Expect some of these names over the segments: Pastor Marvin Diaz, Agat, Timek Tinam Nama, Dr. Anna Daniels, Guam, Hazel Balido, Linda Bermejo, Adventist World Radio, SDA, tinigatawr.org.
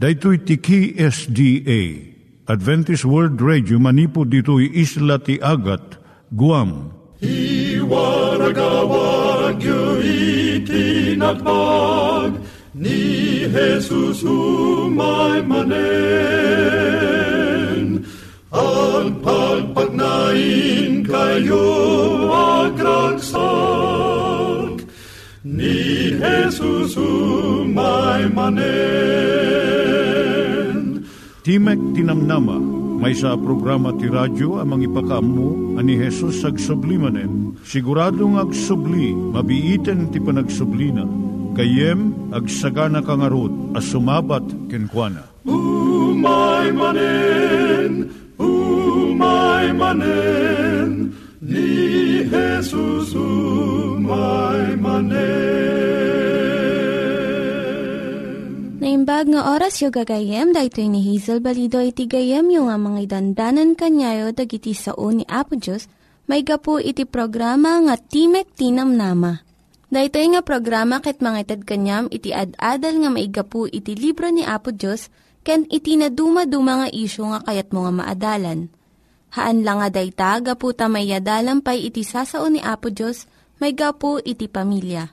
Daitui tiki SDA, Adventist World Radio, manipod ditoy isla ti Agat, Guam. I waragawag yu itinatpag, ni Jesus umay manen. Ang pagpagnain kayo agkansak, ni Jesus umay manen. Timek Tinam Nama, may sa programa ti radyo amang ipakaammo ani Jesus agsublimanen. Siguradong agsubli, mabiiten ti panagsublina. Kayem agsagana kangarod a sumabat kenkwana. Umay manen, ni Jesus umay manen. Naimbag nga oras yung gagayem, dahito ni Hazel Balido iti gagayem yung nga mga dandanan kanyayo dag iti sao ni Apo Diyos, may gapu iti programa nga Timek Tinam Nama. Dahito nga programa ket mangitad kanyam iti ad-adal nga may gapu iti libro ni Apo Diyos, ken iti na dumaduma nga isyo nga kayat mo nga maadalan. Haan lang nga dayta, gapu tamay adalampay iti sao ni Apo Diyos, may gapu iti pamilya.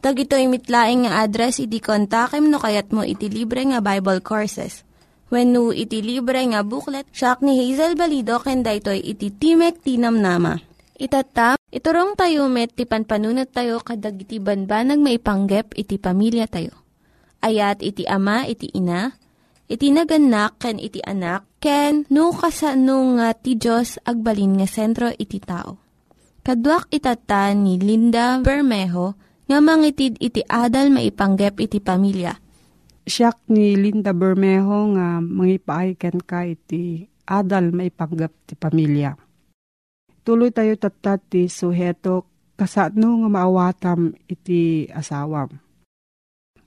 Tag ito'y mitlaing nga address, iti kontakem no kayat mo iti libre nga Bible Courses. Wenno iti libre nga booklet, siak ni Hazel Balido, ken daytoy iti Timek Tinam Nama. Itattam, iturong tayo met, ti panpanunat tayo, kadag iti banbanag maipanggep, iti pamilya tayo. Ayat iti ama, iti ina, iti naganak, ken iti anak, ken no kasano nga ti Diyos, agbalin nga sentro iti tao. Kaduak itata ni Linda Bermejo, nga mangitid iti adal maipanggep iti pamilya. Siak ni Linda Bermejo nga mangipaayken ka iti adal maipanggep iti pamilya. Tuloy tayo tatat ti suheto kasano nga maawatam iti asawam.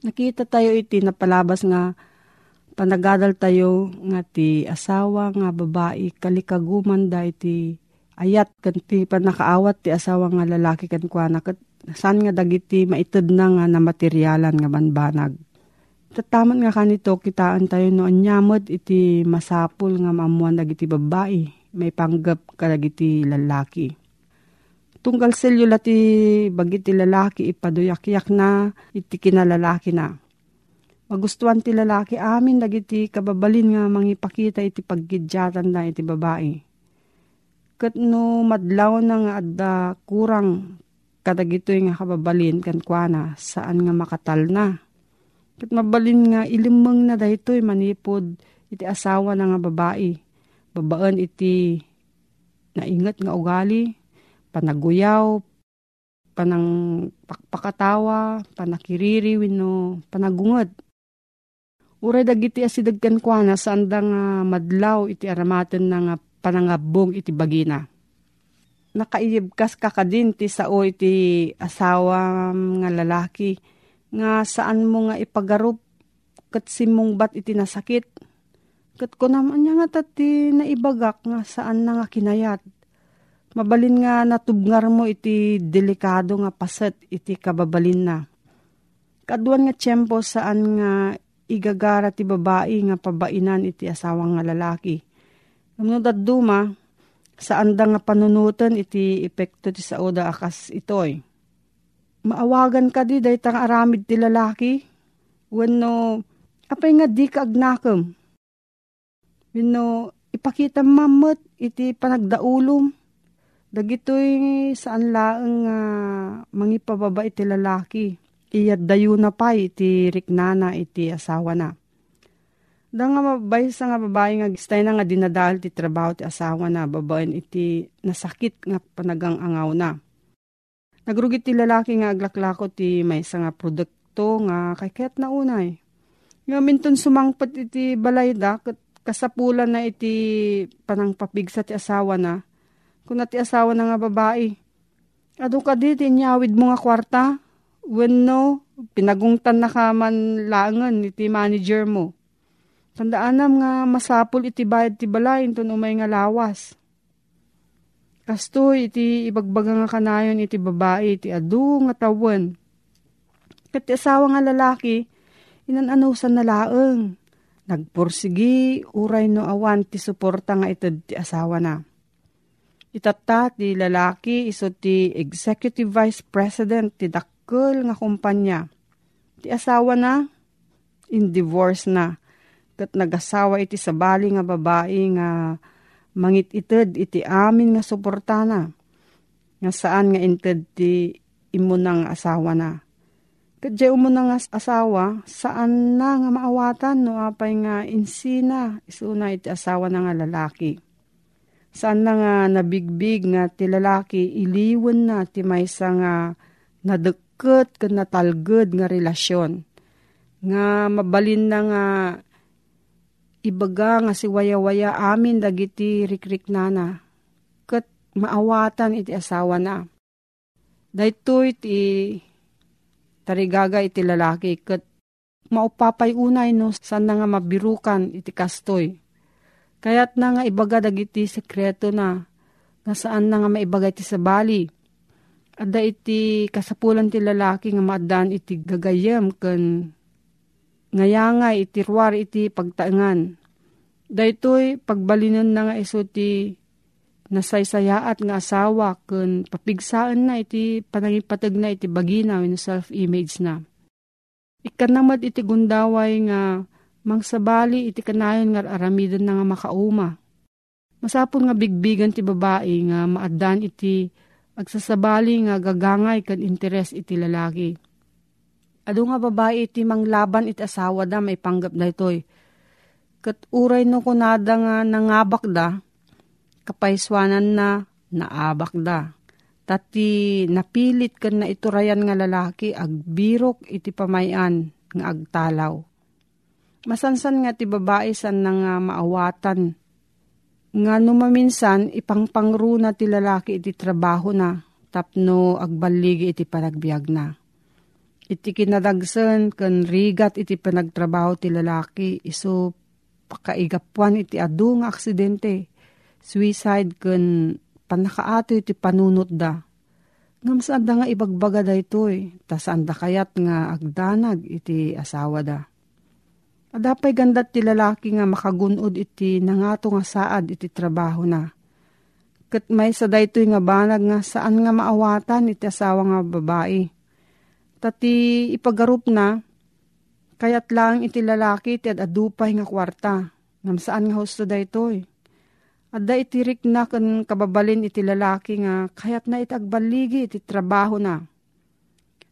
Nakita tayo iti napalabas nga panagadal tayo nga ti asawa nga babae kalikaguman da iti ayat kanti panakaawat ti asawa nga lalaki kankwana kat saan nga dagiti maitid na nga na materyalan nga banbanag. Tataman nga kanito kitaan tayo noon nyamod iti masapul nga maamuan dagiti babae, may panggap ka dagiti lalaki. Tunggal selyula ti bagiti lalaki ipaduyak-yak na iti kinalalaki na. Magustuhan ti lalaki amin dagiti kababalin nga mangipakita iti paggidyatan na iti babae. Kat no madlaw na nga adda kurang kadagito'y nga kababalin kankwana saan nga makatal na. Kat mabalin nga ilimang na dahito'y manipod iti asawa na nga babae. Babaan iti naingat nga ugali, panaguyaw, panang pakpakatawa, panakiriri, wino, panagungad. Uray dagiti asidag kankwana saan da nga madlaw iti aramaten na nga panangabong iti bagina. Nakaiyibkas ka ka din ti sao iti asawa nga lalaki nga saan mo nga ipagarup kat simong bat iti nasakit. Kat ko naman niya nga tati naibagak nga saan na nga kinayat. Mabalin nga natubngar mo iti delikado nga paset iti kababalin na. Kaduan nga tiyempo saan nga igagara ti babae nga pabainan iti asawa nga lalaki. Ngunod at duma, saan da nga panunutan iti epekto ti sao da akas itoy. Maawagan ka di daytang aramid ti lalaki, wenno apay nga di ka agnakam. Wenno ipakita mamot iti panagdaulom, dagitoy saan laeng nga mangipababa iti lalaki, iyaddayo na pa iti riknana iti asawa na. Da nga mabay sa nga babae nga gistay na nga dinadahal ti trabaho ti asawa na babaen iti nasakit nga panagang angaw na. Nagrugit ti lalaki nga aglaklako ti may sa nga produkto nga kay kaya't naunay. Nga minton sumangpat iti balay da kat kasapulan na iti panangpapigsa ti asawa na. Kung na ti asawa na nga babae, adu ka di, tinyawid mo nga kwarta, when no, pinagungtan na ka man laangan iti manager mo. Tandaan nam nga masapul iti bayad ti balay, ito umay nga lawas. Kasto iti ibagbaga nga kanayon iti babae, iti adu nga tawen. Kat ti asawa nga lalaki, inananusan na laeng. Nagpursigi, uray no awan, ti suporta nga itad ti asawa na. Itata ti lalaki, iso ti Executive Vice President, ti dakkel nga kumpanya. Ti asawa na, in divorce na. Kat nagasawa iti sabali nga babae nga mangit itad iti amin nga suporta na. Nga saan nga itad ti imunang asawa na. Kat diya umunang asawa, saan na nga maawatan no apay nga insina, iso na iti asawa na nga lalaki. Saan na nga nabigbig nga ti lalaki, iliwan na ti maysa nga nadeket ken natalged nga relasyon. Nga mabalin na nga ibaga nga si waya-waya amin dagiti rikrik nana. Ket maawatan iti asawa na. Daytoy iti tarigaga iti lalaki ket maupapay unay no saan na nga mabirukan iti kastoy. Kaya't na nga ibaga dagiti sekreto na, nga saan na nga maibaga iti sabali. Ada iti kasapulan ti lalaki nga maadaan iti gagayem ken ngayangay iti ruar iti pagtaengan. Daytoy pagbalinon na nga iso ti nasaysayaat nga asawa ken papigsaan na iti panangipateg na iti bagina wenno self-image na. Ikanamad iti gundaway nga mangsabali iti kanayon nga aramidan na nga makauma. Masapon nga bigbigan ti babae nga maadan iti agsasabali nga gagangay kan interes iti lalaki. Adu nga babae iti manglaban iti asawa da may panggap da itoy. Kat uray no kunada nga nangabak da, kapaiswanan na naabak da. Tati napilit kan na iturayan nga lalaki agbirok iti pamayan nga agtalaw. Masansan nga ti babae san na nga maawatan. Nga numaminsan, ipangpangru na ti lalaki iti trabaho na, tapno agbaligi iti panagbiag na. Iti kinadagsen ken rigat iti panagtrabaho ti lalaki, iso pakaigapuan iti adu nga aksidente. Suicide ken panakaato iti panunot da. Ngamsaan da nga ibagbaga da ito eh, tasaan da kayat nga agdanag iti asawa da. Adapay gandat ti lalaki nga makagunod iti nangato nga saad iti trabaho na. Ket maysa daytoy nga banag nga saan nga maawatan iti asawa nga babae. Tati ipagarup na, kayat lang iti lalaki iti adupay nga kwarta. Namsaan nga husto daytoy. Adda itirik na ken kababalin iti lalaki nga kayat na itagbaligi iti trabaho na.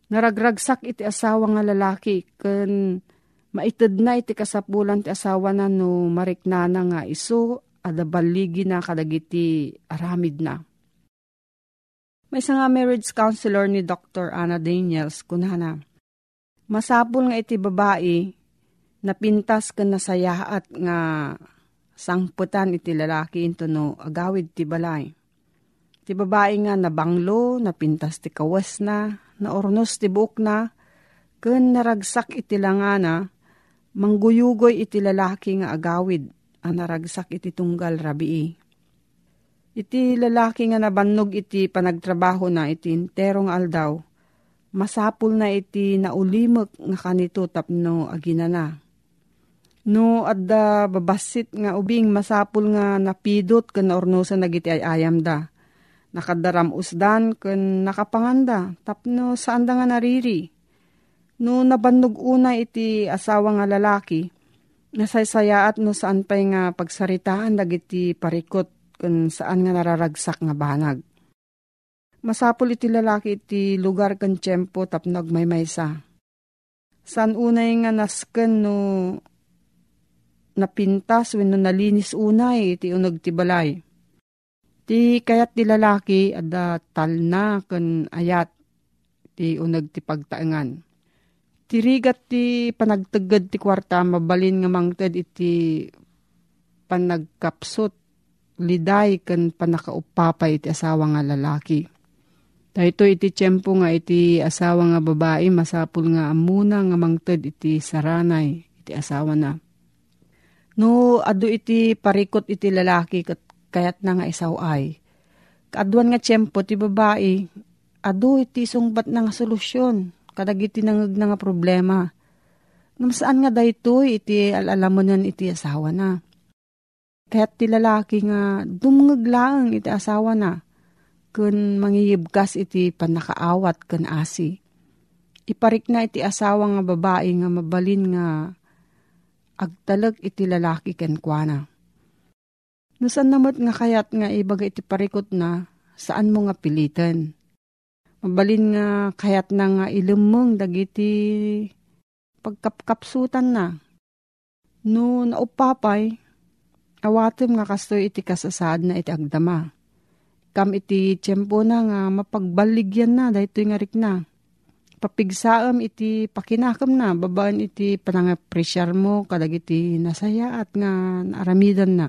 Naragragsak iti asawa nga lalaki ken maitid na iti kasapulan ti asawa na no mariknana nga iso adabaligi na kadagiti aramid na. May isa nga marriage counselor ni Dr. Anna Daniels kunana. Masapul nga iti babae napintas ken nasayaat nga sangputan iti lalaki into no agawid ti balay. Ti babae nga nabanglo, napintas ti kawas na, naornos ti buok na, ken naragsak iti langana mangguyugoy iti lalaki nga agawid, ang naragsak iti tunggal rabii. Iti lalaki nga nabannog iti panagtrabaho na iti interong aldaw, masapul na iti naulimek nga kanito tapno agina na. No adda babasit nga ubing masapul nga napidot ken naornosan nagiti ayayam da, nakadaram usdan ken nakapanganda tapno saan da nga nariri. No nabannog una iti asawa nga lalaki, nasaysayaat no saan pay nga pagsaritaan dagiti parikot ken saan nga nararagsak nga banag. Masapul iti lalaki iti lugar ken tiempo tapno agmaymaysa. Saan unay nga nasken no napintas wenno nalinis unay iti unog ti balay. Ti kayat ti lalaki adda talna ken ayat ti unog ti pagtaengan. Tirigat ti panagteged ti kwarta mabalin nga mangted iti panagkapsot, liday kan panakaupapay iti asawa nga lalaki. Dahito iti tiyempo nga iti asawa nga babae, masapul nga amuna nga mangted iti saranay, iti asawa na. No, adu iti parikot iti lalaki, kayat na nga isaw ay. Kaaduan nga tiyempo ti babae, adu iti sungbat na nga solusyon, kadagiti nangag na nga problema. Namasaan nga dayto iti alalamunan iti asawa na. Kaya't ti lalaki nga dumngaglaang iti asawa na kun mangiyibkas iti panakaawat kun asi. Iparik na iti asawa nga babae nga mabalin nga agtalag iti lalaki kenkwana. Nasaan namat nga kayat nga ibaga iti parikot na saan mo nga pilitan. Mabalin nga kayat na nga ilumong dagiti pagkapkapsutan na. No, naupapay, awatim nga kastoy iti kasasaad na iti agdama. Kam iti tiyempo na nga mapagbaligyan na, dahito yung arik na. Papigsaam iti pakinakam na, babaan iti panangapresyar mo, kadag iti nasaya at nga naaramidan na.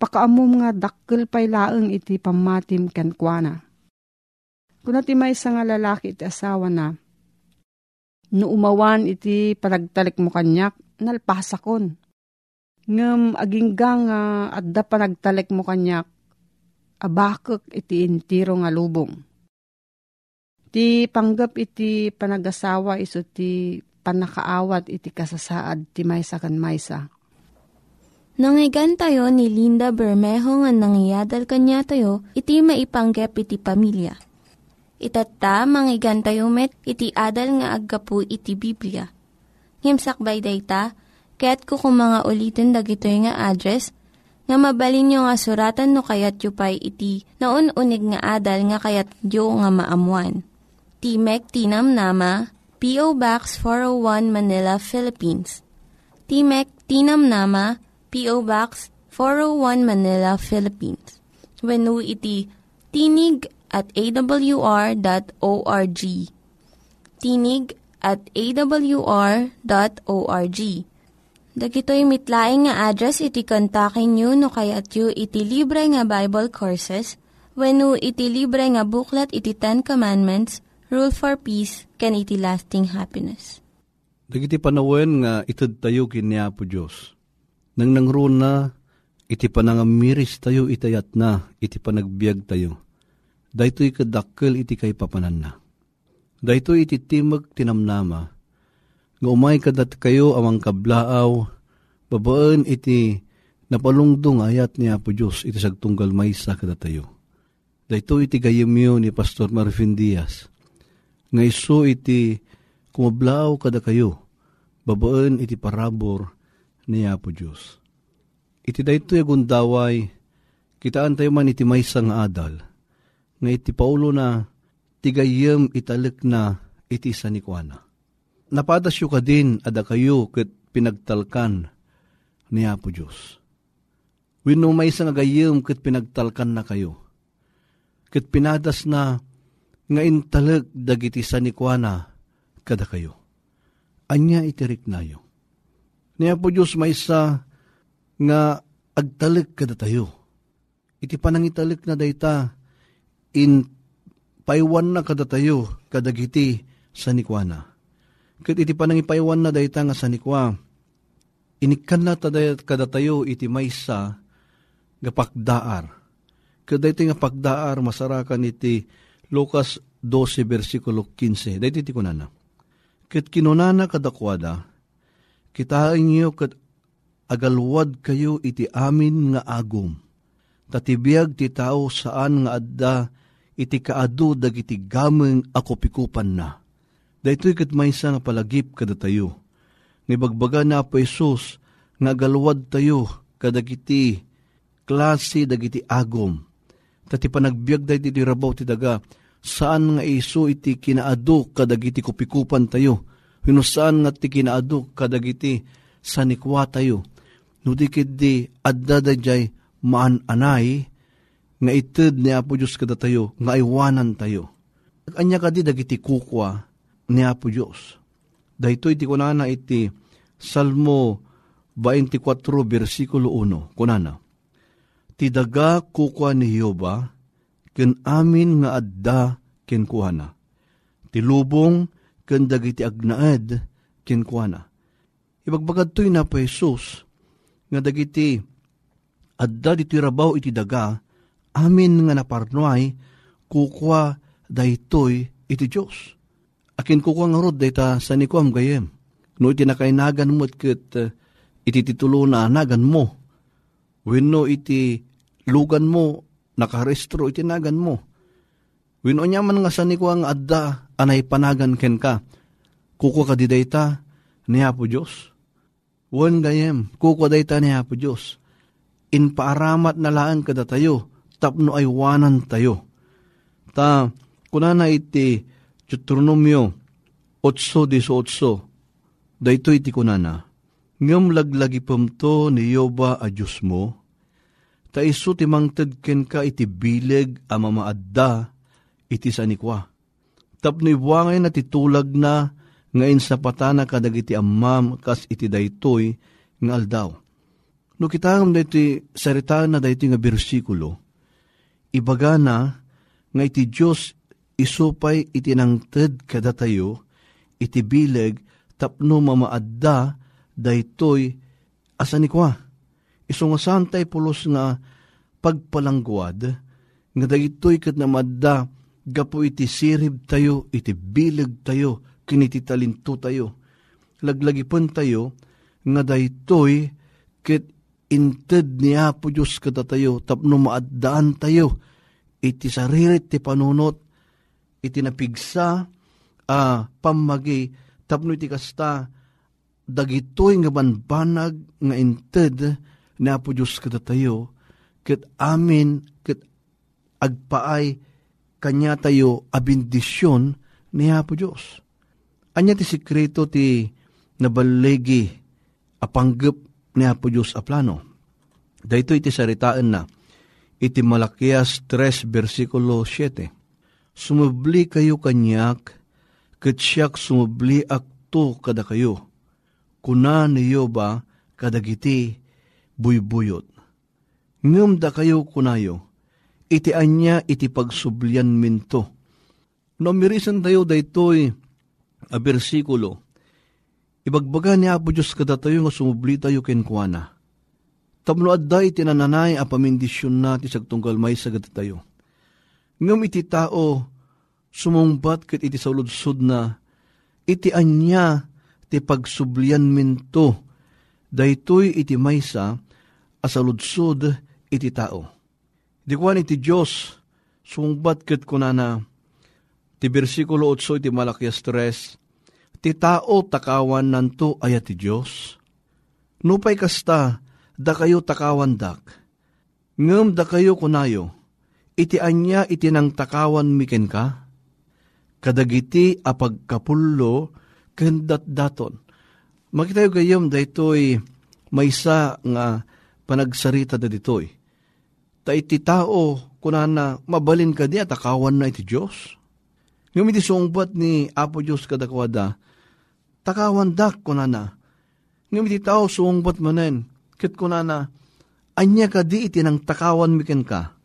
Pakaamom nga dakkel paylaang iti pamatim kenkwana. Kunati may isa nga lalaki iti asawa na, no umawan iti panagtalik mo kanyak, nalpasakon. Ngam aginggang adda panagtalik mo kanyak, abakak iti intiro nga lubong. Ti panggap iti panagasawa iso ti panakaawat iti kasasaad ti maysa kan maysa. Nangyigan tayo ni Linda Bermejo nga nangyadal kanya tayo, iti maipanggap iti pamilya. Itata, manggigan tayo met, iti adal nga aggapu iti Biblia. Ngimsakbay day ta, kaya't kukumanga ulitin dagito nga address, nga mabalin nyo nga suratan no kayat yu pay iti naun-unig nga adal nga kayat yu nga maamuan. Timek Tinam Nama, P.O. Box 401 Manila, Philippines. Timek Tinam Nama, P.O. Box 401 Manila, Philippines. Wenu iti tinig@awr.org. tinig@awr.org. Dagitoy mitlaing nga address iti kontakin nyo no kayat yu iti libre nga Bible Courses wenno iti libre nga buklat iti Ten Commandments, Rule for Peace, ken iti Lasting Happiness. Dagiti panawen nga ited tayo ken Apo Dios. Nang nangrun na iti panangamiris tayo itayat na iti panagbiag tayo. Daytoy kadakkel iti kay papanan na. Daytoy iti Timek Tinam Nama, nga umay kadat kayo amang kablaaw, babaan iti napalungdong ayat ni Apo Diyos, iti sagtunggal maysa kadatayo. Daytoy iti gayemyo ni Pastor Marvin Diaz, nga isu iti kumablaaw kada kayo, babaan iti parabor ni Apo Diyos. Iti daytoy agundaway, kitaan tayo man iti maysa nga adal, nga iti paulo na tigayem italik na iti sanikwana. Napadas yu ka din ada kayo ket pinagtalkan ni Apo Diyos. Wenno maysa nga gayem ket pinagtalkan na kayo. Ket pinadas na nga intalek dagiti sanikwana kada kayo. Anya itiriknayo. Ni Apo Diyos maysa nga agtalek kada tayo. Iti panangitalik na dayta in paywan na kada tayo kadagiti sanikwana. Ket iti panangipaywan na dayta nga sanikwa, inikkan na kada tayo iti maysa nga pakdaar. Ket dayta nga pakdaar masarakan iti Lucas 12 versikulo 15. Dayta iti kunana. Ket kinunana kadakwada, kitaan niyo ket agalwad kayo iti amin nga agom. Tatibiyag ti tao saan nga adda iti kaadu dagiti gameng akopikupan na. Daytoy ket maysa nga palagip kada tayo. Nibagbaga na Apo Hesus nga galwad tayo kadagiti klase dagiti agom. Tati panagbiag daytoy ti rabaw ti daga saan nga isu iti kinaadu kadagiti kopikupan tayo. Wenno saan nga ti kinaadu kadagiti sanikwa tayo. No dikit di adda dayjay maananay nga ited ni Apo Dios kada tayo nga iwanan tayo. Anya kadi dagiti kukwa ni Apo Dios. Daytoy iti kunana iti Salmo 24 versikulo 1, kunana, Tidaga kukwa ni Hioba, ken amin nga adda ken kuhana. Tilubong ken dagiti agnaed ken kuhana. Ibagbagad to'y na pa Jesus, nga dagiti adda dito'y rabaw iti daga, amin nga naparnoay, kukwa daytoy iti Diyos. Akin kukwa nga rod dayta sa nikuam gayem. No iti nakainagan mo ket iti titulo na anagan mo. Wenno iti lugan mo, nakarestro iti nagan mo. Wenno nyaman nga sani ko ang adda, anay panagan ken ka. Kukwa ka di dayta ni Apo Diyos. Wen gayem, kukwa dayta ni Apo Diyos. Inpaaramat na laan kada tayo, tapno ay wanan tayo. Ta, kunana iti Deuteronomio 8:18, dayto iti kunana. Ngam laglagi pamto ni Yoba a Diyos mo, ta isu timangted ken ka iti bileg a mamaadda iti sanikwa. Tapno ibuangay na titulag na ngain sa patana kadag iti ammam kas iti daytoy nga aldaw. No kitangam na iti saritaan na daytoy nga bersikulo, ibaga na nga iti Diyos isupay iti nangted kada tayo, iti bileg tapno mamaadda daytoy asanikwa. Iso nga santay pulos nga pagpalangguad, nga daytoy ket namadda gapo iti sirib tayo, iti bileg tayo, kiniti talento tayo. Laglagipon tayo, nga daytoy ket inted ni Apo Diyos kada tayo, tapno maaddaan tayo, iti saririt ti panunot, iti napigsa, pamagi, tapno iti kasta, dagitoy nga banbanag nga inted ni Apo Diyos kada tayo, ket amin, ket agpaay kanya tayo abindisyon ni Apo Diyos. Anya ti sikreto ti nabalegi apanggep ni Apo Diyos a plano. Daytoy iti saritaan na, iti Malakias 3 versikulo 7, sumubli kayo kanyak, ket siak sumubli akto kada kayo. Kuna ni Yoba kadagiti buybuyot. Ngumda kayo kunayo, iti anya iti pagsublian minto. No mirisan tayo daytoy a bersikulo, ibagbaga ni Apo Diyos kada tayo nga sumubli tayo kenkwana. Tapno adda iti nananay a pamindisyon na ti sagtunggal maysa kada tayo. Ngum iti tao sumungbat ket iti saludsod na iti anya ti pagsublian minto, daytoy iti maysa asaludsod iti tao. Dikwan iti Diyos, sungbat ket kunana, ti bersikulo 8 iti Malakias 3, ti tao takawan nanto aya ti Diyos. Nupay kasta, da kayo takawan dak. Ngem da kayo kunayo, iti anya iti nang takawan miken ka, kadagiti a pagkapullo, kendat daton. Makitayo gayom daytoy maysa nga panagsarita daytoy. Ta iti tao kunana mabalin kadi at takawan na iti Dios. Ngem iti sungbat ni Apo Dios kadakwada, takawan dak kunana. Ngem iti tao sungbat manen ket kunana anya kadi iti nang takawan miken ka.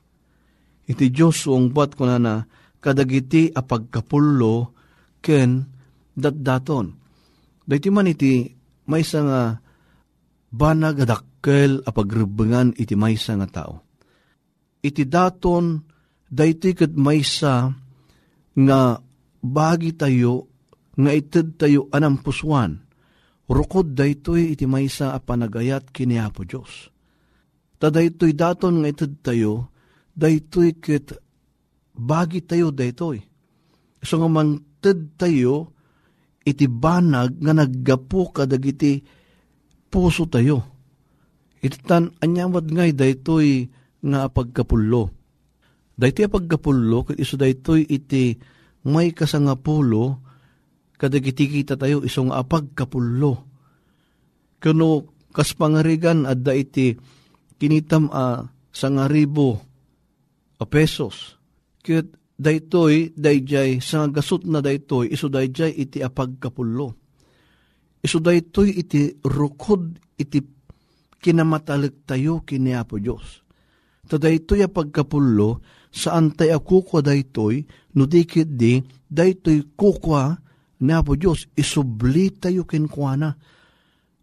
Iti Dios sungbat kunana kadagiti a pagkapullo ken datdaton. Dahiti man iti maysa nga banag adakkel a pagrebengan iti maysa nga tao. Iti daton dahiti ket maysa nga bagi tayo nga ited tayo anampuswan. Rukod daytoy iti maysa a panagayat kini Apo Dios. Ta daytoy daton nga ited tayo, daytoy ket bagi tayo daytoy. So nga mangted tayo iti banag nga naggapo kadagiti puso tayo. Iti tan anyamad ngay daytoy nga pagkapullo. Daytoy pagkapullo ket isu daytoy iti may kasangapulo kadagiti kita tayo isong apagkapullo. Kuno kaspangarigan adda iti kinitam a sangaribo a pesos. Ket daytoy dayjay sangagasot na daytoy isu dayjay iti apagkapullo. Isu daytoy iti rukod iti kinamatalag tayo kini Apo Diyos. Tadaytoy a pagkapullo, saan tayo kukwa daytoy, no dikit di, daytoy kukwa ni Apo Diyos, isubli tayo kinkwana.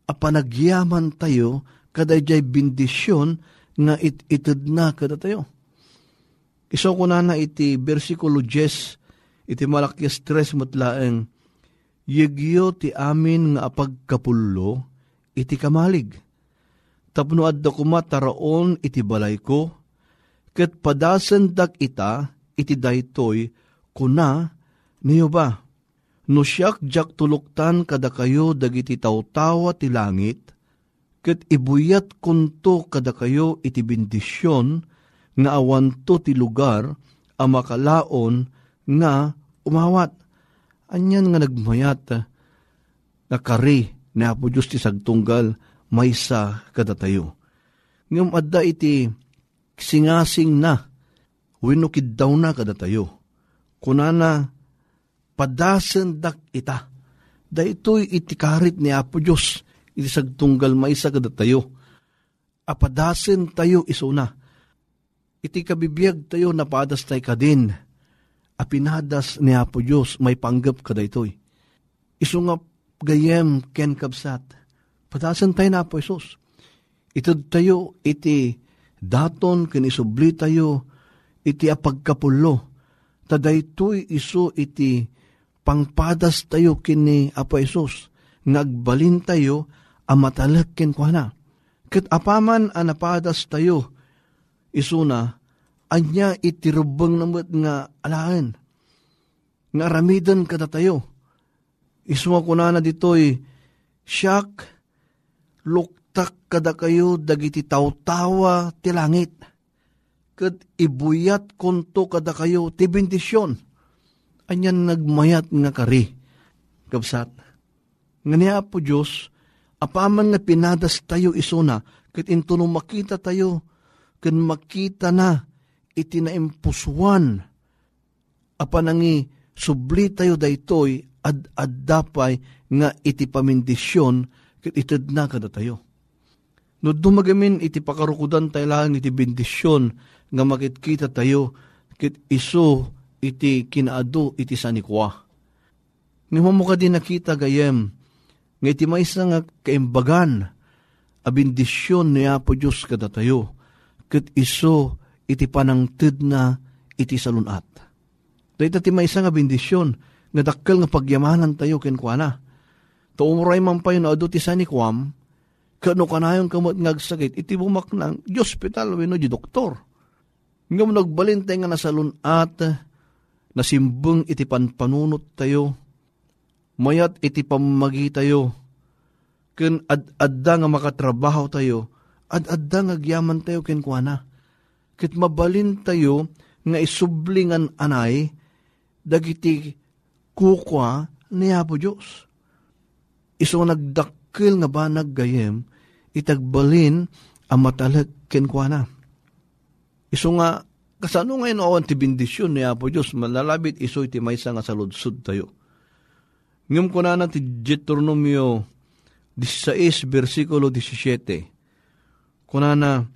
A panagyaman tayo, kaday jay bindisyon, nga itid na kada tayo. Isaw ko na iti versikulo 10, iti Malakias 3 matlaeng, yegyo ti amin nga apagkapullo, iti kamalig. Tapno adda kumataraon iti balay ko, ket padasen dak ita, iti daytoy, kuna, niyo ba? No siyak jak tuluktan kada kayo dagiti tawtawa ti langit, ket ibuyat kunto kada kayo iti bindisyon, nga awanto ti lugar, a makalaon, nga umawat. Anyan nga nagmayat, nakari, na Apo Diyos ti sagtunggal, maysa kada tayo. Ngayon adda iti, singasing na, winukid daw na kada tayo. Kunana, padasen dak ita. Da ito'y itikarit ni Apo Diyos, iti sagtunggal maysa kada tayo. Apadasen tayo iso na. Iti kabibiyag tayo napadas tayo ka din. Apinadas ni Apo Diyos, may panggap ka da ito'y. Isungap gayem ken kabsat. Patasan tayo na Apo Isus. Itod tayo iti daton kinisubli tayo iti apagkapulo. Taday to'y iso iti pangpadas tayo kini Apo Isus. Nagbalin tayo amatalag kinkwana. Ket apaman anapadas tayo isuna, anya itirubang namat nga alain. Nga ramidan kada tayo. Isuma ko na dito'y, siyak, luktak kada kayo, dagiti tawtawa ti langit. Kad ibuyat konto kada kayo, ti bendisyon. Anyan nagmayat nga kari. Kapsat. Nga niya po Diyos, apaman nga pinadas tayo isuna, kat into nung makita tayo, ken makita na iti naimpuswan apanangi subli tayo daytoy addapay nga iti pamindisyon ket ited na kada tayo no dumagamin iti pakarukudan tayo lang iti bendisyon nga makitkita tayo ket isu iti kinaadu iti sanikwa ngem mo kadi nakita gayem nga iti maysa nga kaimbagan a bendisyon ni Apo Dios kada tayo ket iso iti panangted na iti salunat. Dahil ti maysa nga bendisyon, nga dakkel nga pagyamanan tayo kenkwana. Tuumuray man payo na adu ti sanikwam, kano kanayon kamot ngagsakit, iti bumak ng hospital wenno di doktor. Ngam nagbalin tayo nga nasalunat, nasimbeng iti panpanunot tayo, mayat iti pamagi tayo, ken ad-adda nga makatrabaho tayo, ad-adda ngagyaman tayo kenkwana. Kit mabalin tayo nga isublingan anay dagiti kukwa ni Apo Diyos. Iso nagdakkel nga ba naggayem itagbalin ang matalag kenkwana. Iso nga kasano ngayon awan ti bendisyon ni Apo Diyos malalabit iso iti maysa nga saludsud tayo. Ngem kunana ti Deuteronomio 16 versikulo 17. Kunana,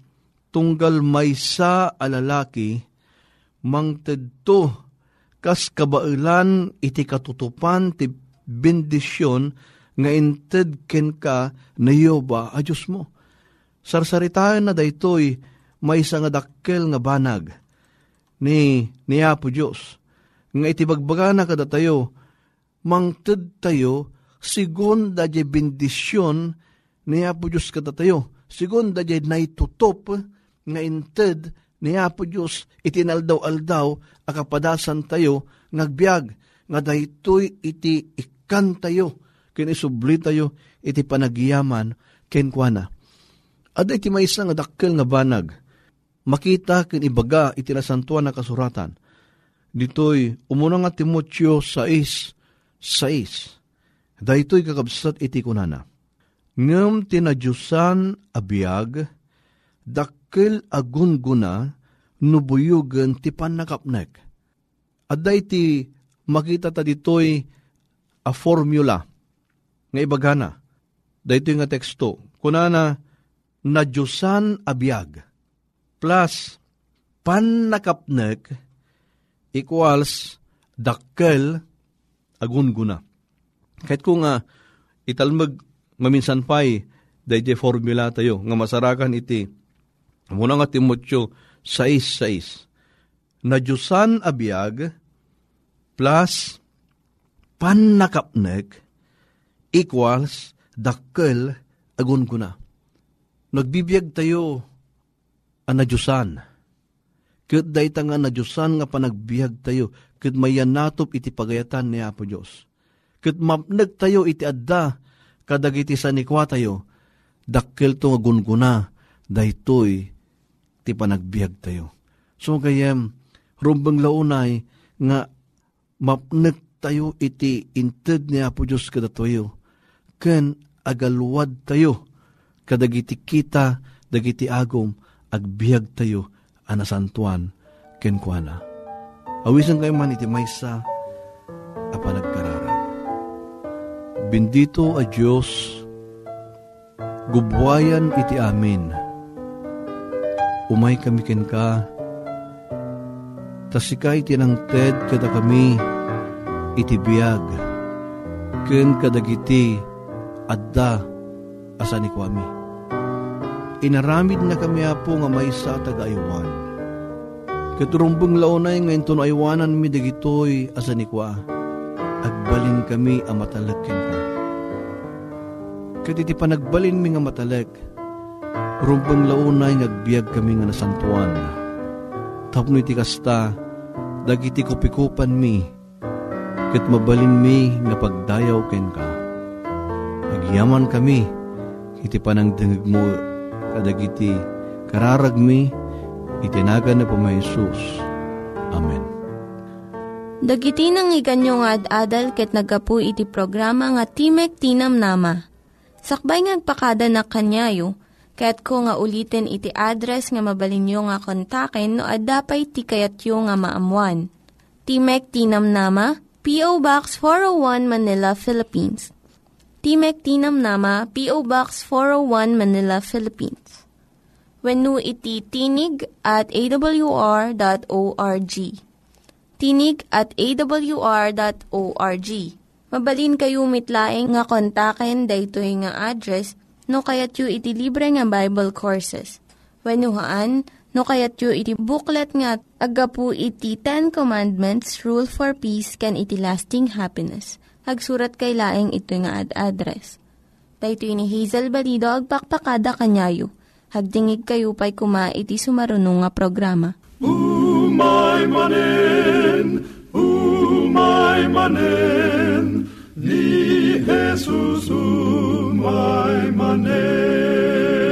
tunggal maysa a lalaki, mangtedto kas kabailan iti katutupan ti bendisyon nga inted kenka nayoba a Diyos mo. Sarsaritayan na daytoy maysa nga dakkel nga banag ni Apo Diyos. Nga iti bagbagana kada tayo, mangted tayo sigon da di bendisyon ni Apo Diyos kada tayo. Sigun da jay naitutop nga inted ni Apo Diyos itinaldaw-aldaw akapadasan tayo ngagbiag nga daytoy iti ikan tayo kinisubli tayo iti panagiyaman kenkwana. Ada iti maysa nga dakkel nga banag makita kinibaga iti nasantuan na kasuratan. Dito'y umunang nga Timoteo 6:6. Daytoy kakabsat iti kunana. Ngem tinadyusan abiyag, dakkel agunguna, nubuyugan ti panakapnek. Adda iti makita ta ditoy a formula nga ibagana. Daytoy nga teksto. Kunana, nadyusan abiyag plus panakapnek equals dakkel agunguna. Kahit kung italmag maminsan pa'y dayjay formula tayo nga masarakan iti muna nga Timotyo 6:6 nadyusan abiyag plus panakapnek equals dakkel agunguna. Nagbibiyag tayo ang nadyusan. Ket dayta nga nadyusan nga panagbiyag tayo, ket mayanatop iti pagayatan ni Apo Dios. Ket mapneg tayo iti adda kadagiti sanikwa tayo, dakkel to nga gunguna daytoy ti panagbiag tayo. So kayem rumbeng launay nga mapneg tayo iti inted ni Apo Dios kadatoyo, ken agalwad tayo kadagiti kita dagiti agom agbiag tayo anasantuan kenkwana. Awisan kayo man iti maysa a panagkararag. Bendito a Dios, gubwayan iti amin. Umay kami kenka, tasikay tinangted kada kami iti biag, ken kadagiti adda asani kwami. Inaramid na kami, Apo, nga maysa tagaiwan. Katurumbang launay ngayon to na iwanan mi dagitoy asanikwa. Agbalin kami ang matalek kenka. Katiti panagbalin mi nga matalek, rumbang launay ngagbiag kami nga nasantuan. Tapno iti kasta, dagiti kupikupan mi, ket mabalin mi nga pagdayaw kenka. Agyaman kami, iti panagdengeg mo, kadagiti kararagmi itinagan na po may Isus. Amen. Dagiti nangyiganyo nga ad-adal ket nagapu iti programa nga Timek Tinam Nama. Sakbay ngagpakada na kanyayo, ket ko nga ulitin iti address nga mabalinyo nga kontaken no ad-dapay tikayatyo nga maamuan. Timek Tinam Nama, P.O. Box 401 Manila, Philippines. Timek Tinam Nama, P.O. Box 401, Manila, Philippines. Wenno iti tinigatawr.org. Tinigatawr.org. Mabalin kayo mitlaeng nga kontaken daytoy nga address no kayatyo iti libre nga Bible Courses. Wenno haan no kayatyo iti booklet nga agapu iti 10 Commandments, Rule for Peace, can iti lasting happiness. Hagsurat kay laeng ito nga ad-address. Daytoy ni Hazel Balido agpakpakada kanyayo. Hagdingig kayo pa'y kuma iti sumarunong nga programa. Umay manen, ni Jesus umay manen.